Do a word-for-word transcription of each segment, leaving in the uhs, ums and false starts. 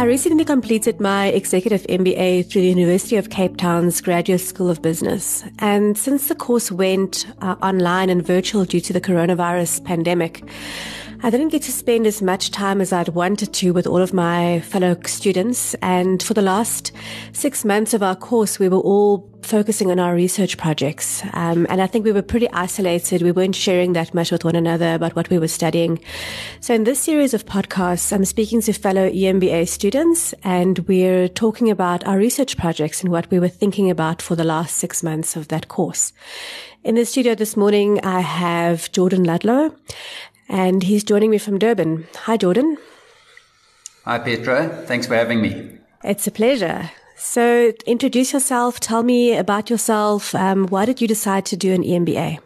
I recently completed my executive M B A through the University of Cape Town's Graduate School of Business. And since the course went uh, online and virtual due to the coronavirus pandemic, I didn't get to spend as much time as I'd wanted to with all of my fellow students. And for the last six months of our course, we were all focusing on our research projects. Um, and I think we were pretty isolated. We weren't sharing that much with one another about what we were studying. So in this series of podcasts, I'm speaking to fellow E M B A students, and we're talking about our research projects and what we were thinking about for the last six months of that course. In the studio this morning, I have Jordan Ludlow, and he's joining me from Durban. Hi, Jordan. Hi, Petra. Thanks for having me. It's a pleasure. So introduce yourself. Tell me about yourself. Um, why did you decide to do an E M B A?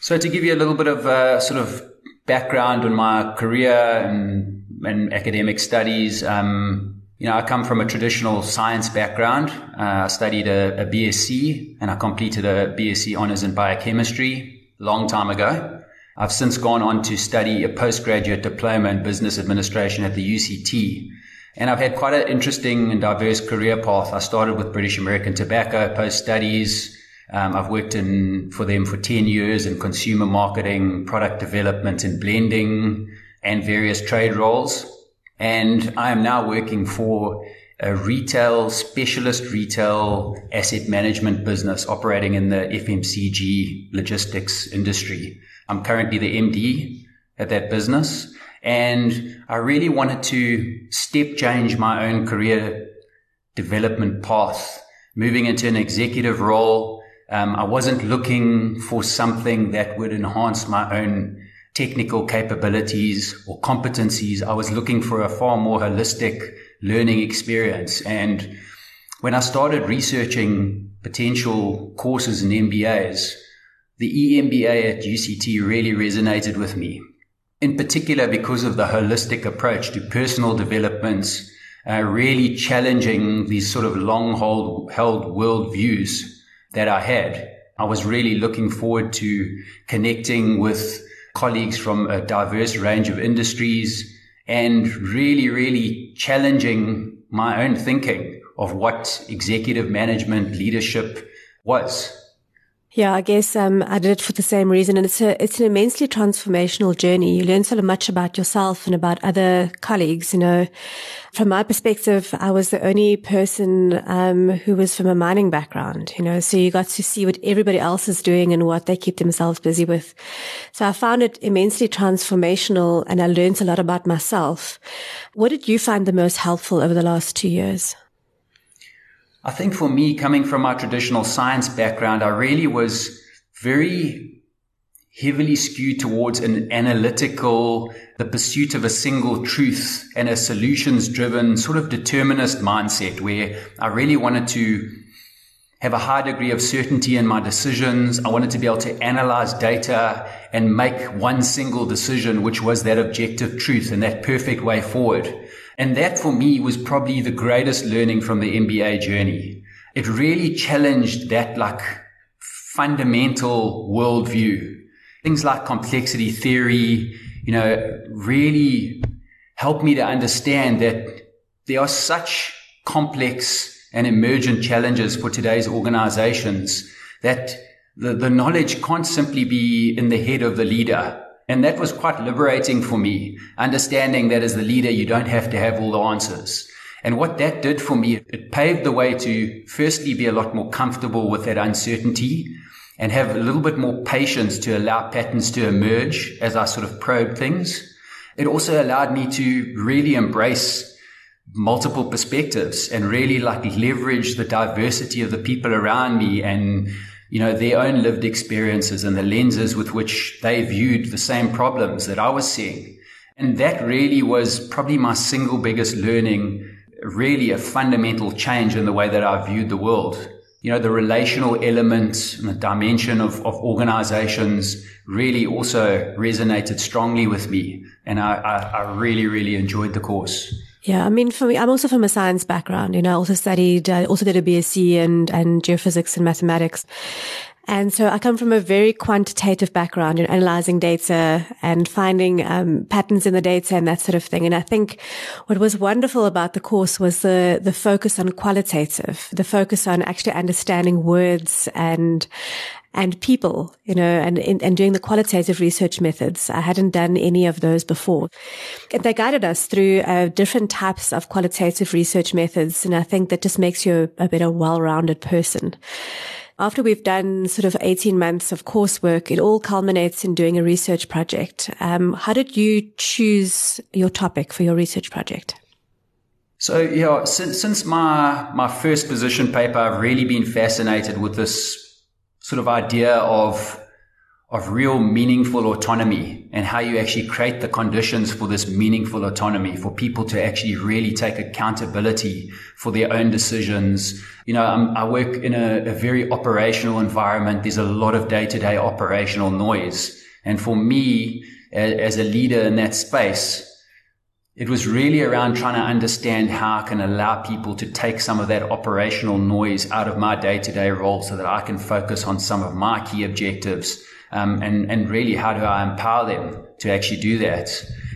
So to give you a little bit of uh, sort of background on my career and, and academic studies, um, you know, I come from a traditional science background. Uh, I studied a, a B S c, and I completed a B S c honors in biochemistry long time ago. I've since gone on to study a postgraduate diploma in business administration at the U C T. And I've had quite an interesting and diverse career path. I started with British American Tobacco post-studies. Um, I've worked in for them for ten years in consumer marketing, product development and blending, and various trade roles. And I am now working for a retail, specialist retail asset management business operating in the F M C G logistics industry. I'm currently the M D at that business, and I really wanted to step change my own career development path, moving into an executive role. Um, I wasn't looking for something that would enhance my own technical capabilities or competencies. I was looking for a far more holistic learning experience. And when I started researching potential courses and M B As, the E M B A at U C T really resonated with me, in particular because of the holistic approach to personal developments, uh, really challenging these sort of long-held worldviews that I had. I was really looking forward to connecting with colleagues from a diverse range of industries, and really, really challenging my own thinking of what executive management leadership was. Yeah, I guess um, I did it for the same reason. And it's a, it's an immensely transformational journey. You learn so much about yourself and about other colleagues. You know, from my perspective, I was the only person um, who was from a mining background, you know, so you got to see what everybody else is doing and what they keep themselves busy with. So I found it immensely transformational, and I learned a lot about myself. What did you find the most helpful over the last two years? I think for me, coming from my traditional science background, I really was very heavily skewed towards an analytical, the pursuit of a single truth and a solutions-driven sort of determinist mindset, where I really wanted to have a high degree of certainty in my decisions. I wanted to be able to analyze data and make one single decision, which was that objective truth and that perfect way forward. And that for me was probably the greatest learning from the M B A journey. It really challenged that like fundamental worldview. Things like complexity theory, you know, really helped me to understand that there are such complex and emergent challenges for today's organizations that the, the knowledge can't simply be in the head of the leader. And that was quite liberating for me, understanding that as the leader, you don't have to have all the answers. And what that did for me, it paved the way to firstly be a lot more comfortable with that uncertainty and have a little bit more patience to allow patterns to emerge as I sort of probe things. It also allowed me to really embrace multiple perspectives and really like leverage the diversity of the people around me and you know, their own lived experiences and the lenses with which they viewed the same problems that I was seeing. And that really was probably my single biggest learning, really a fundamental change in the way that I viewed the world. You know, the relational element and the dimension of, of organizations really also resonated strongly with me. And I, I, I really, really enjoyed the course. Yeah, I mean, for me, I'm also from a science background. You know, I also studied, I also did a B S c and, and geophysics and mathematics. And so I come from a very quantitative background in analyzing data and finding um, patterns in the data and that sort of thing. And I think what was wonderful about the course was the the focus on qualitative, the focus on actually understanding words and and people, you know, and and doing the qualitative research methods. I hadn't done any of those before. They guided us through uh, different types of qualitative research methods, and I think that just makes you a, a better, well-rounded person. After we've done sort of eighteen months of coursework, it all culminates in doing a research project. Um, how did you choose your topic for your research project? So, yeah, since, since my, my first position paper, I've really been fascinated with this sort of idea of of real meaningful autonomy and how you actually create the conditions for this meaningful autonomy, for people to actually really take accountability for their own decisions. You know, I'm, I work in a, a very operational environment. There's a lot of day-to-day operational noise. And for me, a, as a leader in that space, it was really around trying to understand how I can allow people to take some of that operational noise out of my day-to-day role so that I can focus on some of my key objectives. Um, and, and really, how do I empower them to actually do that?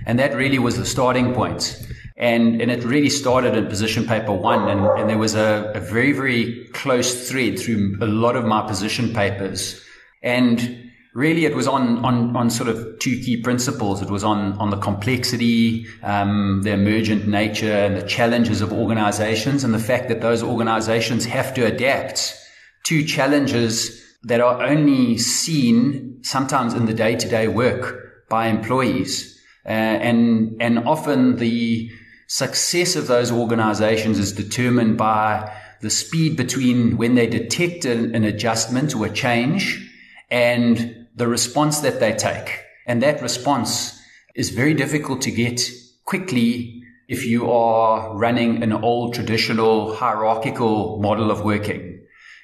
And that really was the starting point. And, and it really started in position paper one. And, and there was a, a very, very close thread through a lot of my position papers. And really, it was on, on, on sort of two key principles. It was on, on the complexity, um, the emergent nature and the challenges of organizations, and the fact that those organizations have to adapt to challenges that are only seen sometimes in the day-to-day work by employees. Uh, and and often the success of those organizations is determined by the speed between when they detect an, an adjustment or a change and the response that they take. And that response is very difficult to get quickly if you are running an old traditional hierarchical model of working.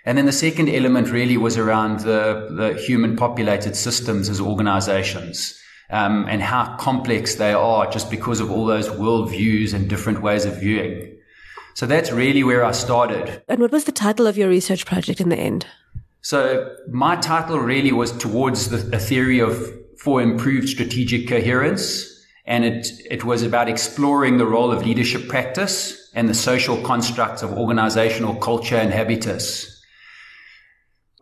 And then the second element really was around the, the human populated systems as organizations, um, and how complex they are just because of all those worldviews and different ways of viewing. So that's really where I started. And what was the title of your research project in the end? So my title really was towards the, a theory of for improved strategic coherence. And it, it was about exploring the role of leadership practice and the social constructs of organizational culture and habitus.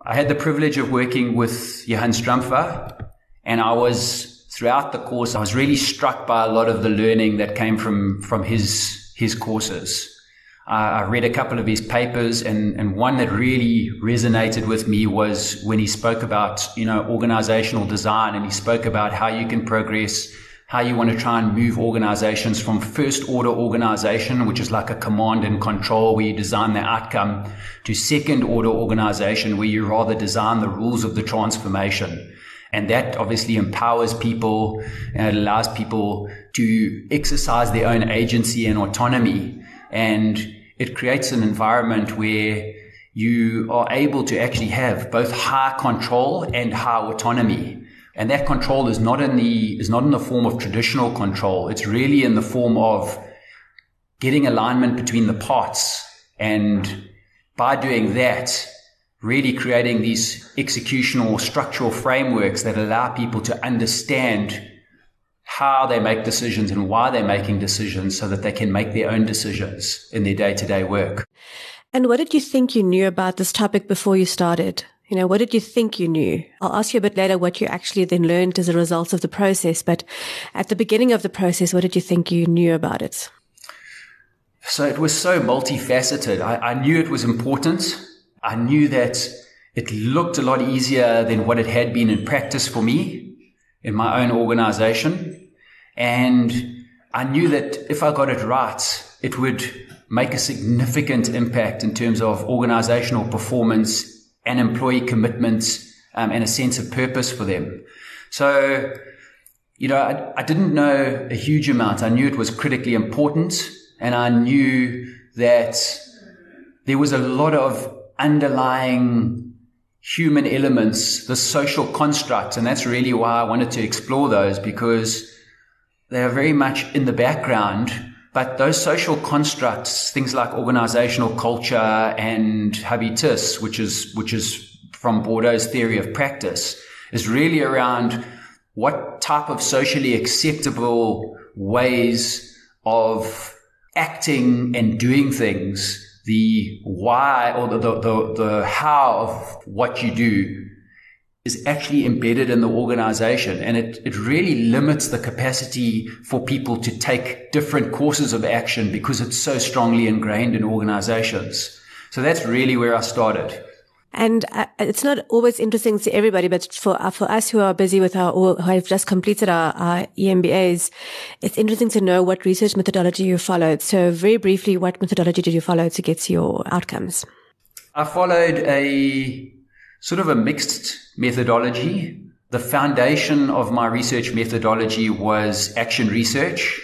I had the privilege of working with Johann Strumpfer, and I was, throughout the course, I was really struck by a lot of the learning that came from, from his, his courses. Uh, I read a couple of his papers, and, and one that really resonated with me was when he spoke about, you know, organizational design, and he spoke about how you can progress, how you want to try and move organizations from first order organization, which is like a command and control where you design the outcome, to second order organization where you rather design the rules of the transformation. And that obviously empowers people and allows people to exercise their own agency and autonomy. And it creates an environment where you are able to actually have both high control and high autonomy. And that control is not in the is not in the form of traditional control. It's really in the form of getting alignment between the parts, and by doing that, really creating these executional or structural frameworks that allow people to understand how they make decisions and why they're making decisions, so that they can make their own decisions in their day-to-day work. And what did you think you knew about this topic before you started? You know, what did you think you knew? I'll ask you a bit later what you actually then learned as a result of the process. But at the beginning of the process, what did you think you knew about it? So it was so multifaceted. I, I knew it was important. I knew that it looked a lot easier than what it had been in practice for me in my own organization. And I knew that if I got it right, it would make a significant impact in terms of organizational performance and employee commitments, um, and a sense of purpose for them. So, you know, I, I didn't know a huge amount. I knew it was critically important, and I knew that there was a lot of underlying human elements, the social constructs, and that's really why I wanted to explore those, because they are very much in the background. But those social constructs, things like organizational culture and habitus, which is, which is from Bordeaux's theory of practice is really around what type of socially acceptable ways of acting and doing things, the why or the, the, the, the how of what you do is actually embedded in the organization. And it, it really limits the capacity for people to take different courses of action because it's so strongly ingrained in organizations. So that's really where I started. And uh, it's not always interesting to everybody, but for uh, for us who are busy with our, or who have just completed our, our E M B As, it's interesting to know what research methodology you followed. So very briefly, what methodology did you follow to get to your outcomes? I followed a sort of a mixed methodology. The foundation of my research methodology was action research.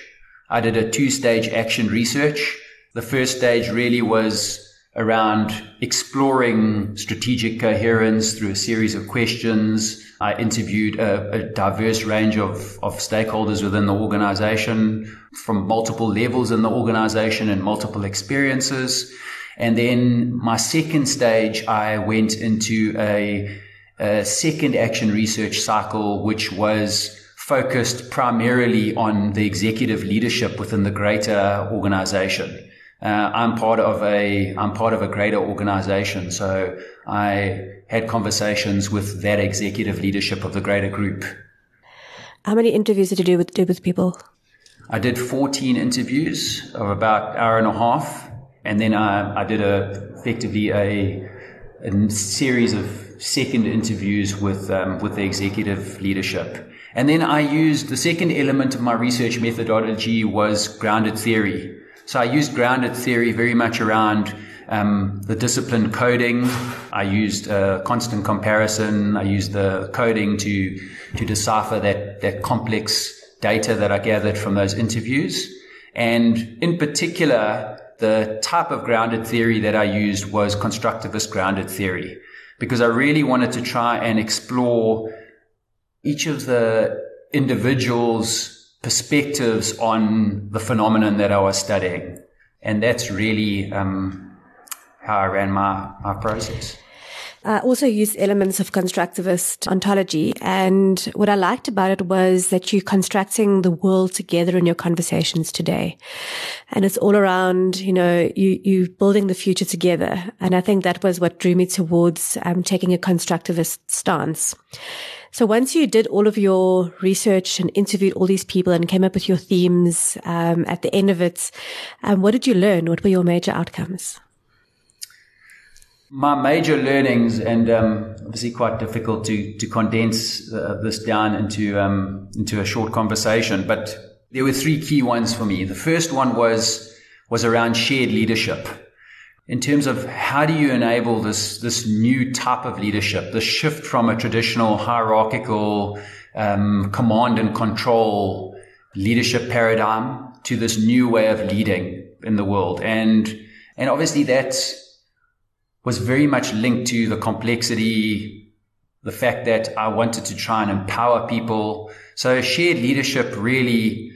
I did a two-stage action research. The first stage really was around exploring strategic coherence through a series of questions. I interviewed a, a diverse range of, of stakeholders within the organization from multiple levels in the organization and multiple experiences. And then my second stage, I went into a, a second action research cycle, which was focused primarily on the executive leadership within the greater organization. Uh, I'm part of a, I'm part of a greater organization. So I had conversations with that executive leadership of the greater group. How many interviews did you do with, do with people? I did fourteen interviews of about an hour and a half. And then I, I did a, effectively a, a series of second interviews with, um, with the executive leadership. And then I used the second element of my research methodology was grounded theory. So I used grounded theory very much around um, the discipline coding. I used uh, constant comparison. I used the coding to to decipher that that complex data that I gathered from those interviews. And in particular, the type of grounded theory that I used was constructivist grounded theory, because I really wanted to try and explore each of the individuals' perspectives on the phenomenon that I was studying. And that's really um, how I ran my, my process. I also used elements of constructivist ontology. And what I liked about it was that you're constructing the world together in your conversations today. And it's all around, you know, you, you building the future together. And I think that was what drew me towards um, taking a constructivist stance. So once you did all of your research and interviewed all these people and came up with your themes um, at the end of it, um, what did you learn? What were your major outcomes? My major learnings, and um, obviously quite difficult to, to condense uh, this down into, um, into a short conversation, but there were three key ones for me. The first one was, was around shared leadership. In terms of how do you enable this, this new type of leadership, the shift from a traditional hierarchical um, command and control leadership paradigm to this new way of leading in the world. And, and obviously that was very much linked to the complexity, the fact that I wanted to try and empower people. So shared leadership really,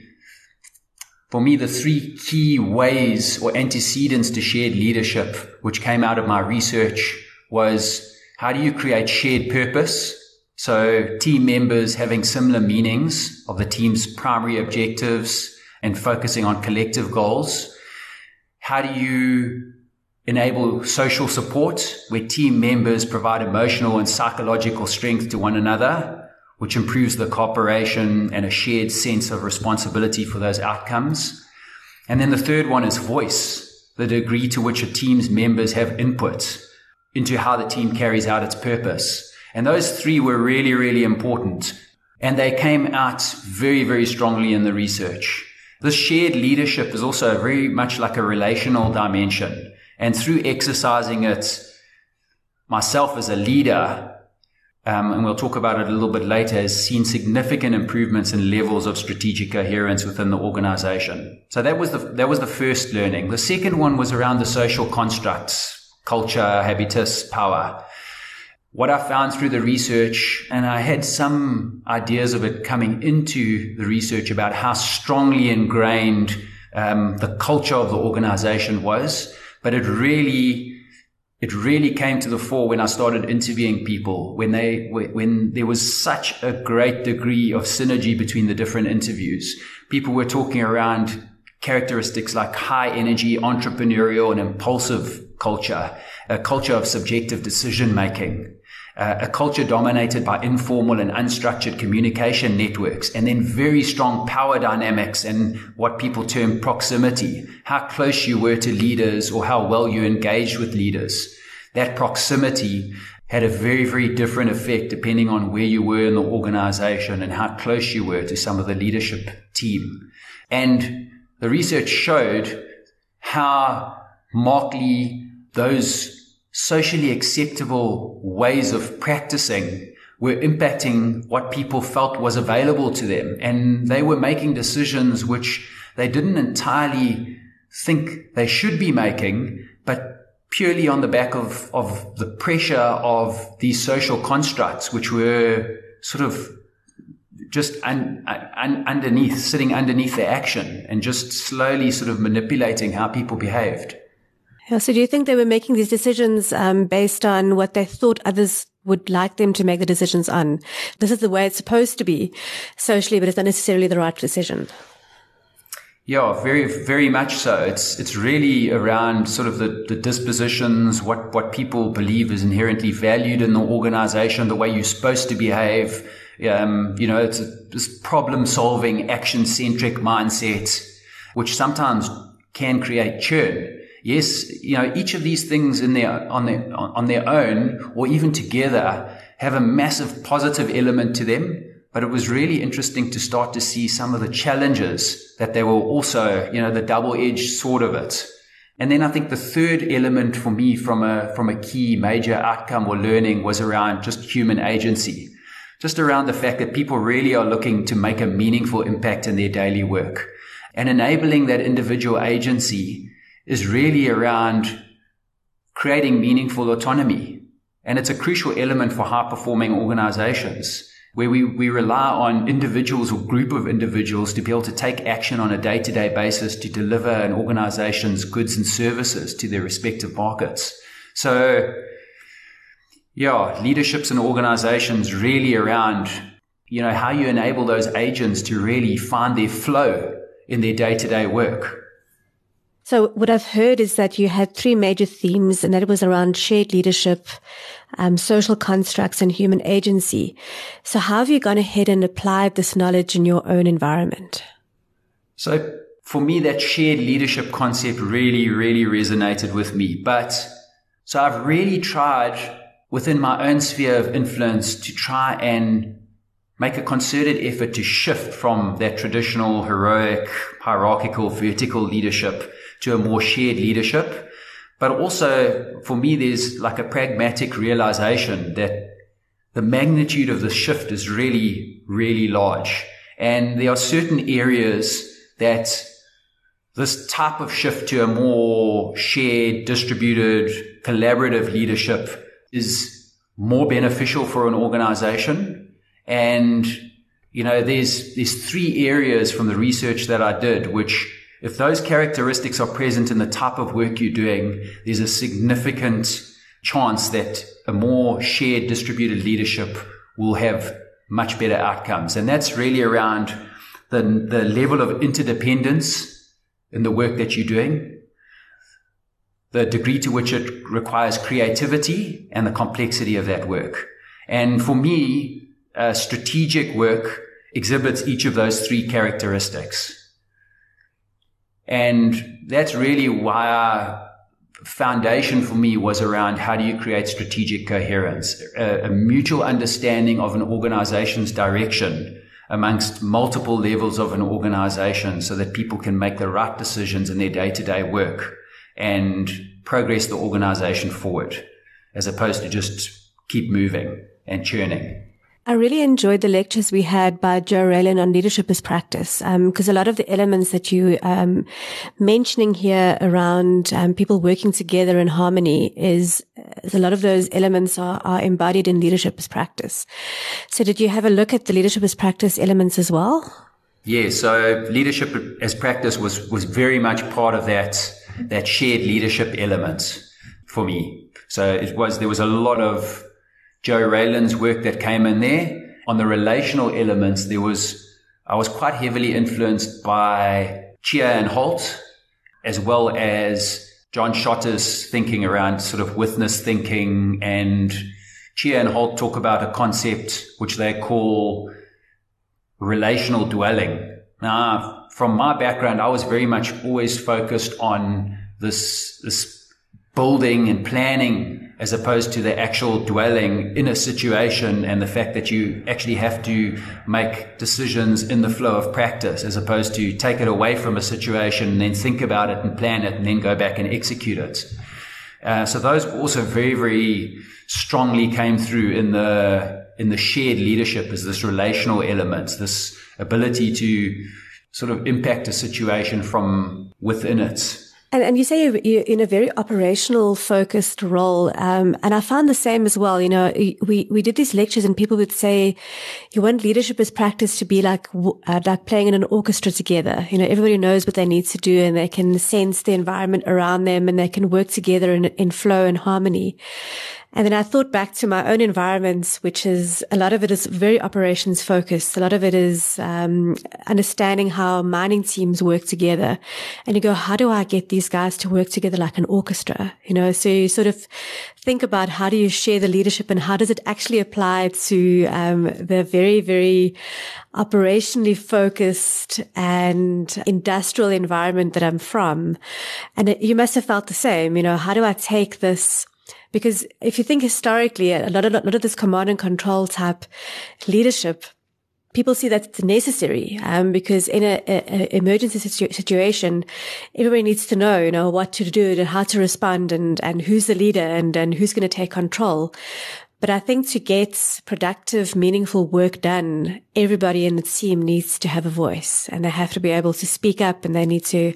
for me, the three key ways or antecedents to shared leadership, which came out of my research, was how do you create shared purpose? So team members having similar meanings of the team's primary objectives and focusing on collective goals. How do you enable social support where team members provide emotional and psychological strength to one another, which improves the cooperation and a shared sense of responsibility for those outcomes? And then the third one is voice, the degree to which a team's members have input into how the team carries out its purpose. And those three were really, really important. And they came out very, very strongly in the research. This shared leadership is also very much like a relational dimension. And through exercising it, myself as a leader, Um, and we'll talk about it a little bit later, has seen significant improvements in levels of strategic coherence within the organization. So that was the that was the first learning. The second one was around the social constructs, culture, habitus, power. What I found through the research, and I had some ideas of it coming into the research about how strongly ingrained um, the culture of the organization was, but it really it really came to the fore when I started interviewing people, when they, when there was such a great degree of synergy between the different interviews. People were talking around characteristics like high energy, entrepreneurial and impulsive culture, a culture of subjective decision making, uh, a culture dominated by informal and unstructured communication networks, and then very strong power dynamics and what people term proximity, how close you were to leaders or how well you engaged with leaders. That proximity had a very, very different effect depending on where you were in the organization and how close you were to some of the leadership team. And the research showed how markedly those socially acceptable ways of practicing were impacting what people felt was available to them. And they were making decisions which they didn't entirely think they should be making, but purely on the back of, of the pressure of these social constructs, which were sort of just un, un, underneath, sitting underneath their action and just slowly sort of manipulating how people behaved. So do you think they were making these decisions um, based on what they thought others would like them to make the decisions on? This is the way it's supposed to be socially, but it's not necessarily the right decision. Yeah, very, very much so. It's it's really around sort of the, the dispositions, what, what people believe is inherently valued in the organization, the way you're supposed to behave. Um, you know, it's a, this problem-solving, action-centric mindset, which sometimes can create churn. Yes, you know, each of these things in their, on their, on their own or even together have a massive positive element to them. But it was really interesting to start to see some of the challenges that they were also, you know, the double-edged sword of it. And then I think the third element for me from a, from a key major outcome or learning was around just human agency, just around the fact that people really are looking to make a meaningful impact in their daily work, and enabling that individual agency is really around creating meaningful autonomy. And it's a crucial element for high-performing organizations where we, we rely on individuals or group of individuals to be able to take action on a day-to-day basis to deliver an organization's goods and services to their respective markets. So, yeah, leaderships and organizations really around, you know, how you enable those agents to really find their flow in their day-to-day work. So what I've heard is that you had three major themes, and that it was around shared leadership, um, social constructs, and human agency. So how have you gone ahead and applied this knowledge in your own environment? So for me, that shared leadership concept really, really resonated with me. But so I've really tried within my own sphere of influence to try and make a concerted effort to shift from that traditional, heroic, hierarchical, vertical leadership to a more shared leadership. But also for me, there's like a pragmatic realization that the magnitude of the shift is really, really large. And there are certain areas that this type of shift to a more shared, distributed, collaborative leadership is more beneficial for an organization. And, you know, there's, there's three areas from the research that I did, which if those characteristics are present in the type of work you're doing, there's a significant chance that a more shared distributed leadership will have much better outcomes. And that's really around the, the level of interdependence in the work that you're doing, the degree to which it requires creativity, and the complexity of that work. And for me, uh, strategic work exhibits each of those three characteristics. And that's really why our foundation for me was around how do you create strategic coherence, a, a mutual understanding of an organization's direction amongst multiple levels of an organization so that people can make the right decisions in their day-to-day work and progress the organization forward, as opposed to just keep moving and churning. I really enjoyed the lectures we had by Joe Raylan on leadership as practice, because um, a lot of the elements that you um mentioning here around um, people working together in harmony is, is a lot of those elements are, are embodied in leadership as practice. So did you have a look at the leadership as practice elements as well? Yeah, so leadership as practice was was very much part of that that shared leadership element for me. So it was, there was a lot of Joe Raylan's work that came in there. On the relational elements, there was, I was quite heavily influenced by Chia and Holt, as well as John Schotter's thinking around sort of witness thinking. And Chia and Holt talk about a concept which they call relational dwelling. Now, from my background, I was very much always focused on this, this building and planning as opposed to the actual dwelling in a situation, and the fact that you actually have to make decisions in the flow of practice as opposed to take it away from a situation and then think about it and plan it and then go back and execute it. Uh, so those also very, very strongly came through in the in the shared leadership, as this relational element, this ability to sort of impact a situation from within it. And, and you say you're, you're in a very operational focused role. Um, and I found the same as well. You know, we, we did these lectures and people would say, you want leadership as practice to be like, uh, like playing in an orchestra together. You know, everybody knows what they need to do and they can sense the environment around them and they can work together in, in flow and harmony. And then I thought back to my own environments, which is a lot of it is very operations focused. A lot of it is um understanding how mining teams work together. And you go, how do I get these guys to work together like an orchestra? You know, so you sort of think about how do you share the leadership and how does it actually apply to um the very, very operationally focused and industrial environment that I'm from. And you must have felt the same. You know, how do I take this? Because if you think historically, a lot of, a lot of this command and control type leadership, people see that it's necessary, um, because in a, a, a emergency situ- situation, everybody needs to know, you know, what to do and how to respond and, and who's the leader and, and who's going to take control. But I think to get productive, meaningful work done, everybody in the team needs to have a voice and they have to be able to speak up and they need to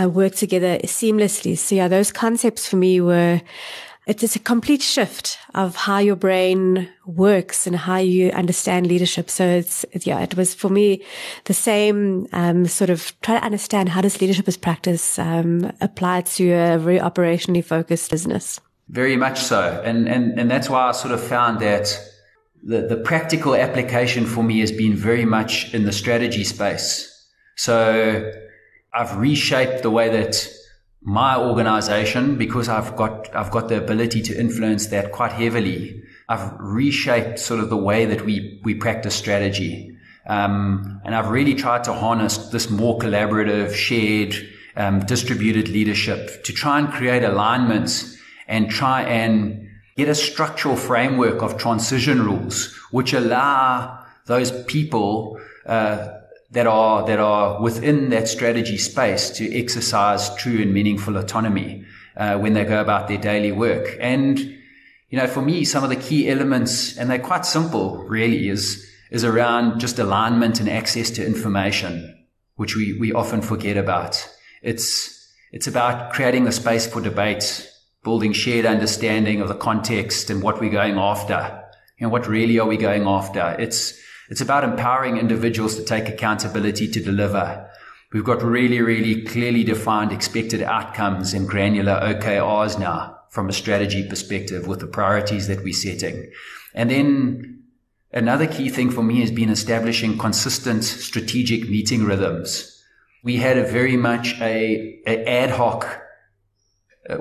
uh, work together seamlessly. So yeah, those concepts for me were, it's a complete shift of how your brain works and how you understand leadership. So it's, yeah, it was for me the same, um, sort of try to understand how does leadership as practice, um, apply to a very operationally focused business. Very much so. And, and, and that's why I sort of found that the, the practical application for me has been very much in the strategy space. So I've reshaped the way that my organization, because I've got, I've got the ability to influence that quite heavily. I've reshaped sort of the way that we, we practice strategy. Um, and I've really tried to harness this more collaborative, shared, um, distributed leadership to try and create alignments and try and get a structural framework of transition rules, which allow those people, uh, that are, that are within that strategy space to exercise true and meaningful autonomy, uh, when they go about their daily work. And, you know, for me, some of the key elements, and they're quite simple really, is, is around just alignment and access to information, which we, we often forget about. It's, it's about creating the space for debate, building shared understanding of the context and what we're going after. You know, what really are we going after? It's, It's about empowering individuals to take accountability to deliver. We've got really, really clearly defined expected outcomes and granular O K Rs now from a strategy perspective with the priorities that we're setting. And then another key thing for me has been establishing consistent strategic meeting rhythms. We had a very much a, a ad hoc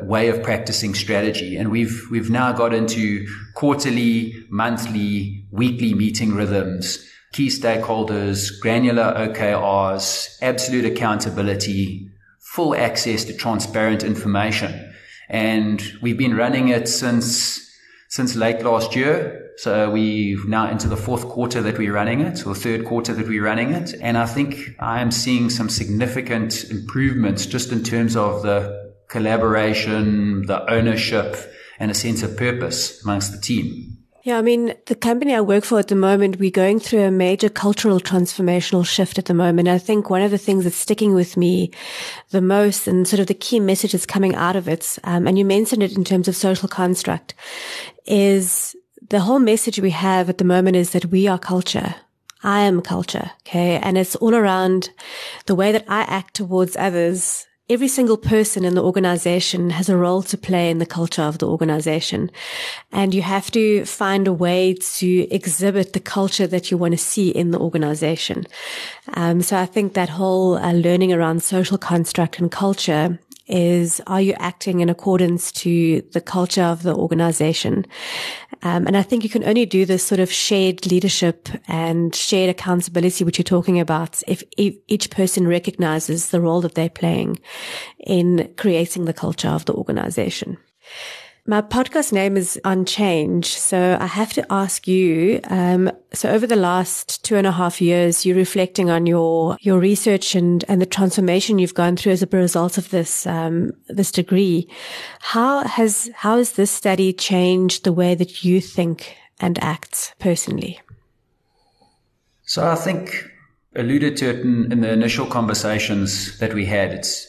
way of practicing strategy, and we've we've now got into quarterly, monthly, weekly meeting rhythms, key stakeholders, granular O K Rs, absolute accountability, full access to transparent information. And we've been running it since since late last year, so we've now into the fourth quarter that we're running it, or third quarter that we're running it, and I think I am seeing some significant improvements just in terms of the collaboration, the ownership, and a sense of purpose amongst the team. Yeah, I mean, the company I work for at the moment, we're going through a major cultural transformational shift at the moment. I think one of the things that's sticking with me the most and sort of the key message that's coming out of it, um, and you mentioned it in terms of social construct, is the whole message we have at the moment is that we are culture. I am culture, okay? And it's all around the way that I act towards others every single person in the organization has a role to play in the culture of the organization. And you have to find a way to exhibit the culture that you want to see in the organization. Um, so I think that whole uh, learning around social construct and culture is, are you acting in accordance to the culture of the organization? Um, and I think you can only do this sort of shared leadership and shared accountability, which you're talking about, if e- each person recognizes the role that they're playing in creating the culture of the organization. My podcast name is Unchange, so I have to ask you, um, so over the last two and a half years, you're reflecting on your, your research and, and the transformation you've gone through as a result of this, um, this degree. How has, how has this study changed the way that you think and act personally? So I think alluded to it in, in the initial conversations that we had, it's,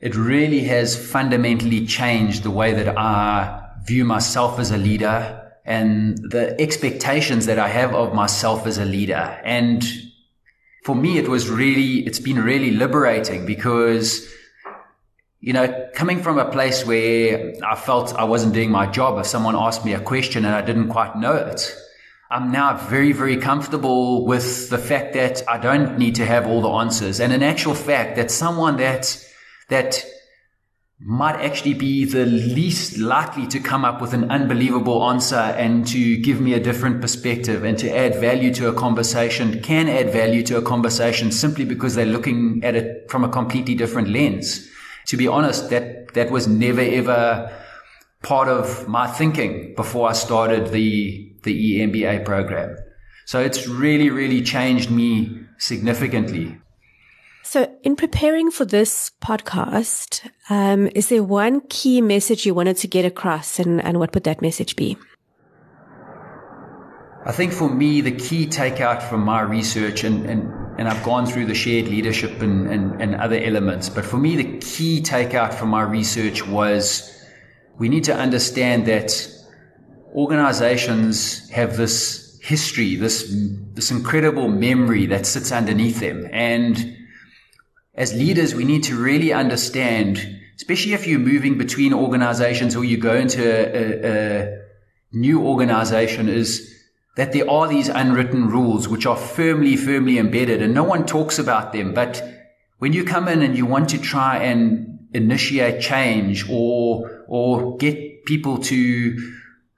It really has fundamentally changed the way that I view myself as a leader and the expectations that I have of myself as a leader. And for me, it was really, it's been really liberating because, you know, coming from a place where I felt I wasn't doing my job, if someone asked me a question and I didn't quite know it, I'm now very, very comfortable with the fact that I don't need to have all the answers. And in actual fact, that someone that that might actually be the least likely to come up with an unbelievable answer and to give me a different perspective and to add value to a conversation, can add value to a conversation simply because they're looking at it from a completely different lens. To be honest, that, that was never ever part of my thinking before I started the, the E M B A program. So it's really, really changed me significantly. So in preparing for this podcast, um, is there one key message you wanted to get across, and, and what would that message be? I think for me, the key takeout from my research, and, and, and I've gone through the shared leadership and, and, and other elements, but for me, the key takeout from my research was we need to understand that organizations have this history, this, this incredible memory that sits underneath them. And as leaders, we need to really understand, especially if you're moving between organizations or you go into a, a, a new organization, is that there are these unwritten rules which are firmly, firmly embedded and no one talks about them. But when you come in and you want to try and initiate change or, or get people to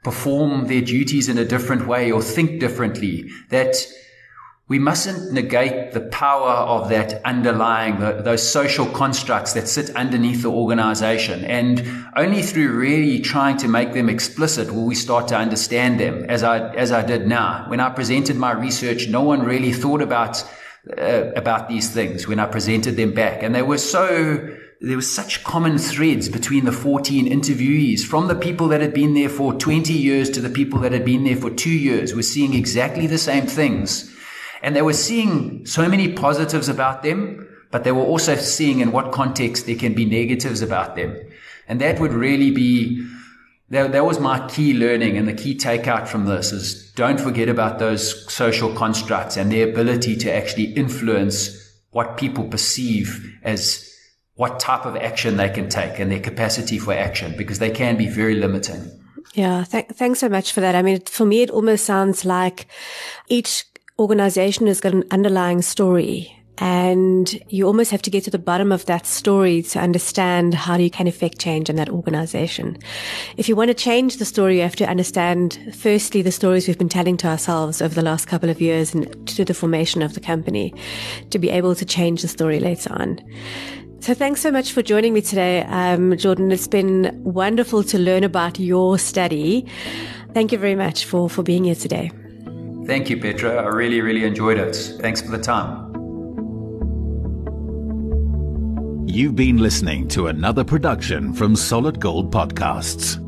perform their duties in a different way or think differently, that we mustn't negate the power of that underlying, the, those social constructs that sit underneath the organization. And only through really trying to make them explicit will we start to understand them, as I, as I did now. When I presented my research, no one really thought about, uh, about these things when I presented them back. And they were so, there were such common threads between the fourteen interviewees, from the people that had been there for twenty years to the people that had been there for two years, were seeing exactly the same things. And they were seeing so many positives about them, but they were also seeing in what context there can be negatives about them. And that would really be, that, that was my key learning and the key takeout from this is don't forget about those social constructs and their ability to actually influence what people perceive as what type of action they can take and their capacity for action, because they can be very limiting. Yeah, th- thanks so much for that. I mean, for me, it almost sounds like each organization has got an underlying story, and you almost have to get to the bottom of that story to understand how you can affect change in that organization. If you want to change the story, you have to understand, firstly, the stories we've been telling to ourselves over the last couple of years and to the formation of the company to be able to change the story later on. So thanks so much for joining me today, um, Jordan. It's been wonderful to learn about your study. Thank you very much for, for being here today. Thank you, Petra. I really, really enjoyed it. Thanks for the time. You've been listening to another production from Solid Gold Podcasts.